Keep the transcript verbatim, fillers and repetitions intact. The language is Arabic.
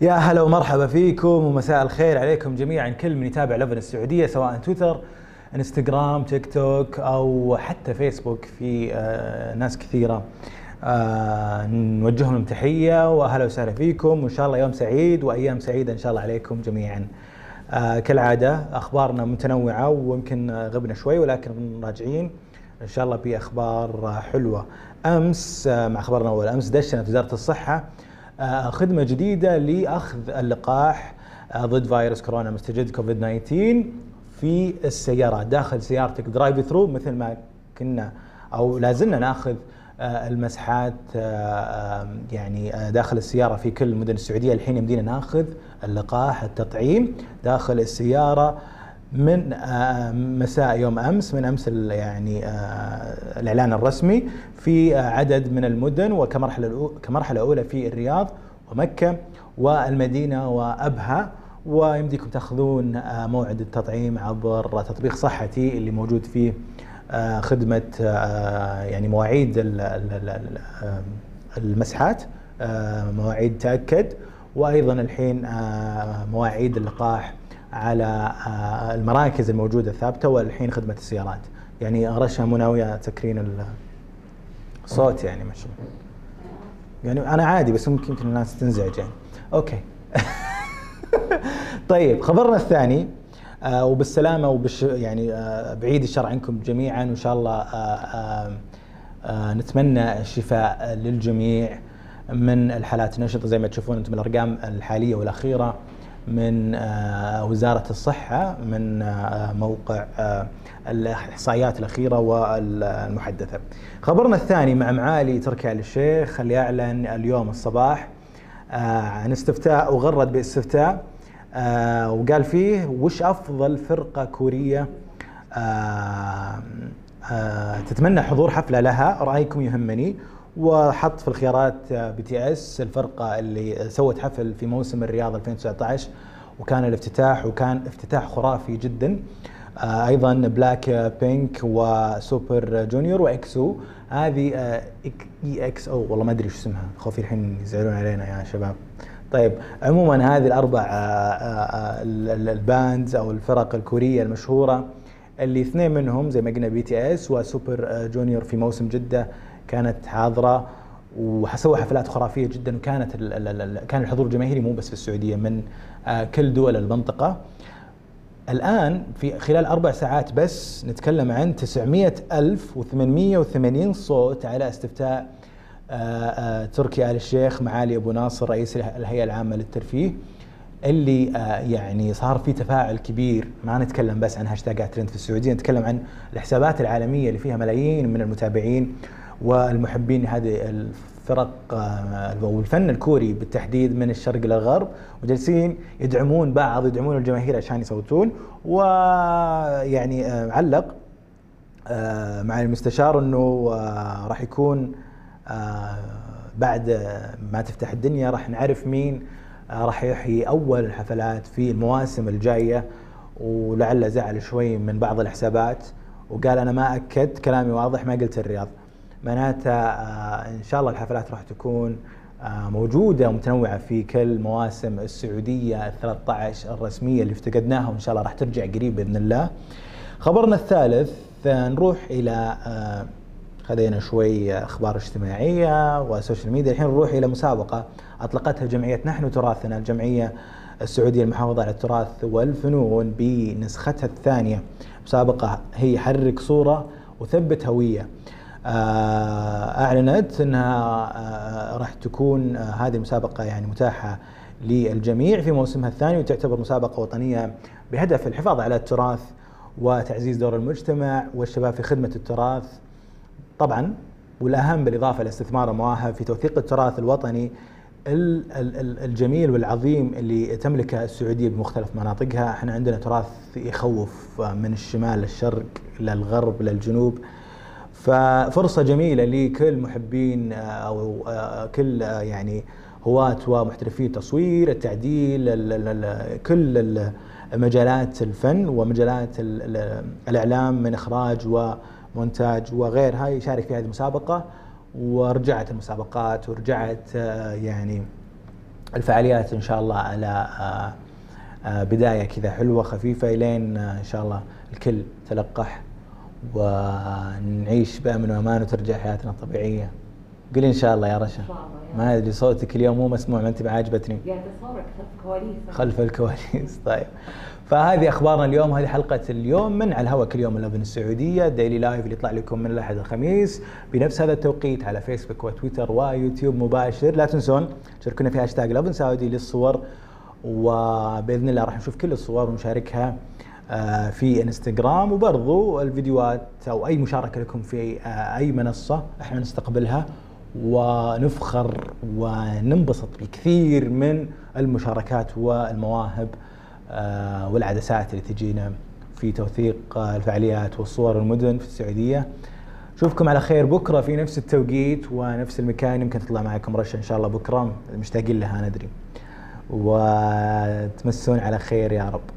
يا هلا ومرحبا فيكم ومساء الخير عليكم جميعا، كل من يتابع لبنان السعودية سواء تويتر، انستغرام، تيك توك أو حتى فيسبوك. في آه ناس كثيرة آه نوجه لهم تحية وأهلا وسهلا فيكم، وإن شاء الله يوم سعيد وأيام سعيدة إن شاء الله عليكم جميعا. آه كالعادة أخبارنا متنوعة ويمكن غبنا شوي ولكن راجعين إن شاء الله بأخبار حلوة. أمس آه مع أخبارنا أول، أمس دشنت وزارة الصحة آه خدمة جديدة لأخذ اللقاح آه ضد فيروس كورونا مستجد كوفيد تسعة عشر في السيارة، داخل سيارتك درايف ثرو، مثل ما كنا أو لازلنا ناخذ آه المسحات آه يعني آه داخل السيارة في كل مدن السعودية. الحين يمدينا ناخذ اللقاح التطعيم داخل السيارة من آه مساء يوم أمس، من أمس يعني آه الإعلان الرسمي في آه عدد من المدن، وكمرحلة كمرحلة أولى في الرياض ومكة والمدينة وأبها. ويمديكم تاخذون موعد التطعيم عبر تطبيق صحتي اللي موجود فيه خدمة يعني مواعيد المسحات، مواعيد تأكد، وأيضا الحين مواعيد اللقاح على المراكز الموجودة الثابتة، والحين خدمة السيارات. يعني رشا مناوية تكرين الصوت، يعني ما شاء الله، يعني أنا عادي بس ممكن يمكن الناس تنزعج يعني. أوكي. طيب خبرنا الثاني آه وبالسلامه وبش يعني آه بعيد الشر عنكم جميعا، وان شاء الله آه آه نتمنى الشفاء للجميع من الحالات النشطه. زي ما تشوفون انتم الارقام الحاليه والاخيره من آه وزاره الصحه، من آه موقع آه الاحصائيات الاخيره والمحدثه. خبرنا الثاني مع معالي تركي آل الشيخ اللي اعلن اليوم الصباح آه عن استفتاء، وغرد باستفتاء آه وقال فيه وش أفضل فرقة كورية آه آه تتمنى حضور حفلة لها، رأيكم يهمني. وحط في الخيارات آه بي تي اس، الفرقة اللي سوت حفل في موسم الرياض ألفين وتسعة عشر وكان الافتتاح، وكان افتتاح خرافي جدا. آه أيضا بلاك بينك وسوبر جونيور وإكسو، هذه آه إي إكس أو والله ما أدري شو اسمها، خوفي الحين يزعلون علينا يا شباب. طيب عموما هذه الأربع الباندز أو الفرق الكورية المشهورة، اللي اثنين منهم زي ما قلنا بي تي اس وسوبر جونيور في موسم جدة كانت حاضرة وسووا حفلات خرافية جدا، وكانت كان الحضور الجماهيري مو بس في السعودية، من كل دول المنطقة. الآن في خلال أربع ساعات بس نتكلم عن تسعمئة ألف وثمانمئة وثمانين صوت على استفتاء آآ آآ تركي آل الشيخ معالي أبو ناصر رئيس الهيئة العامة للترفيه، اللي يعني صار في تفاعل كبير. ما نتكلم بس عن هاشتاجات ترند في السعودية، نتكلم عن الحسابات العالمية اللي فيها ملايين من المتابعين والمحبين لهذه الفرق والفن الكوري بالتحديد من الشرق للغرب، وجالسين يدعمون بعض، يدعمون الجماهير عشان يصوتون. ويعني علق مع المستشار أنه راح يكون آه بعد ما تفتح الدنيا راح نعرف مين آه راح يحيي أول الحفلات في المواسم الجاية، ولعل زعل شوي من بعض الحسابات وقال أنا ما أكدت كلامي واضح، ما قلت الرياض. معناته آه إن شاء الله الحفلات راح تكون آه موجودة ومتنوعة في كل مواسم السعودية الثلاثة عشر الرسمية اللي افتقدناها، وإن شاء الله راح ترجع قريب بإذن الله. خبرنا الثالث آه نروح إلى آه خذينا شوي أخبار اجتماعية وسوشيال ميديا، الحين نروح إلى مسابقة أطلقتها جمعية نحن تراثنا، الجمعية السعودية المحافظة على التراث والفنون، بنسختها الثانية. مسابقة هي حرّك صورة وثبّت هوية. أعلنت أنها راح تكون هذه المسابقة يعني متاحة للجميع في موسمها الثاني، وتعتبر مسابقة وطنية بهدف الحفاظ على التراث وتعزيز دور المجتمع والشباب في خدمة التراث طبعا، والأهم بالإضافة لاستثمار المواهب في توثيق التراث الوطني الجميل والعظيم اللي تملكه السعودية بمختلف مناطقها. احنا عندنا تراث يخوف من الشمال للشرق للغرب للجنوب، ففرصة جميلة لكل محبين أو كل يعني هواة ومحترفي التصوير، التعديل، كل مجالات الفن ومجالات الإعلام من إخراج و مونتاج وغيرها يشارك في هذه المسابقة. ورجعت المسابقات ورجعت يعني الفعاليات إن شاء الله على بداية كذا حلوة خفيفة لين إن شاء الله الكل تلقح ونعيش بأمن وأمان وترجع حياتنا الطبيعية. قولي إن شاء الله يا رشا. ما أدري صوتك اليوم مو مسموع، ما أنت عاجبتني. قاعد أصورك خلف الكواليس. خلف الكواليس طيب. فهذه أخبارنا اليوم، هذه حلقة اليوم من على الهواء كل يوم الأذن السعودية، ديلي لايف اللي يطلع لكم من الأحد الخميس بنفس هذا التوقيت على فيسبوك وتويتر ويوتيوب مباشر. لا تنسون شاركونا في هاشتاج الأذن سعودي للصور، وبإذن الله راح نشوف كل الصور ونشاركها في انستغرام، وبرضو الفيديوهات أو أي مشاركة لكم في أي منصة احنا نستقبلها ونفخر وننبسط بكثير من المشاركات والمواهب والعدسات اللي تجينا في توثيق الفعاليات والصور والمدن في السعودية. أشوفكم على خير بكرة في نفس التوقيت ونفس المكان، يمكن تطلع معكم رشا إن شاء الله بكرة، مشتاقين لها ندري، وتمسون على خير يا رب.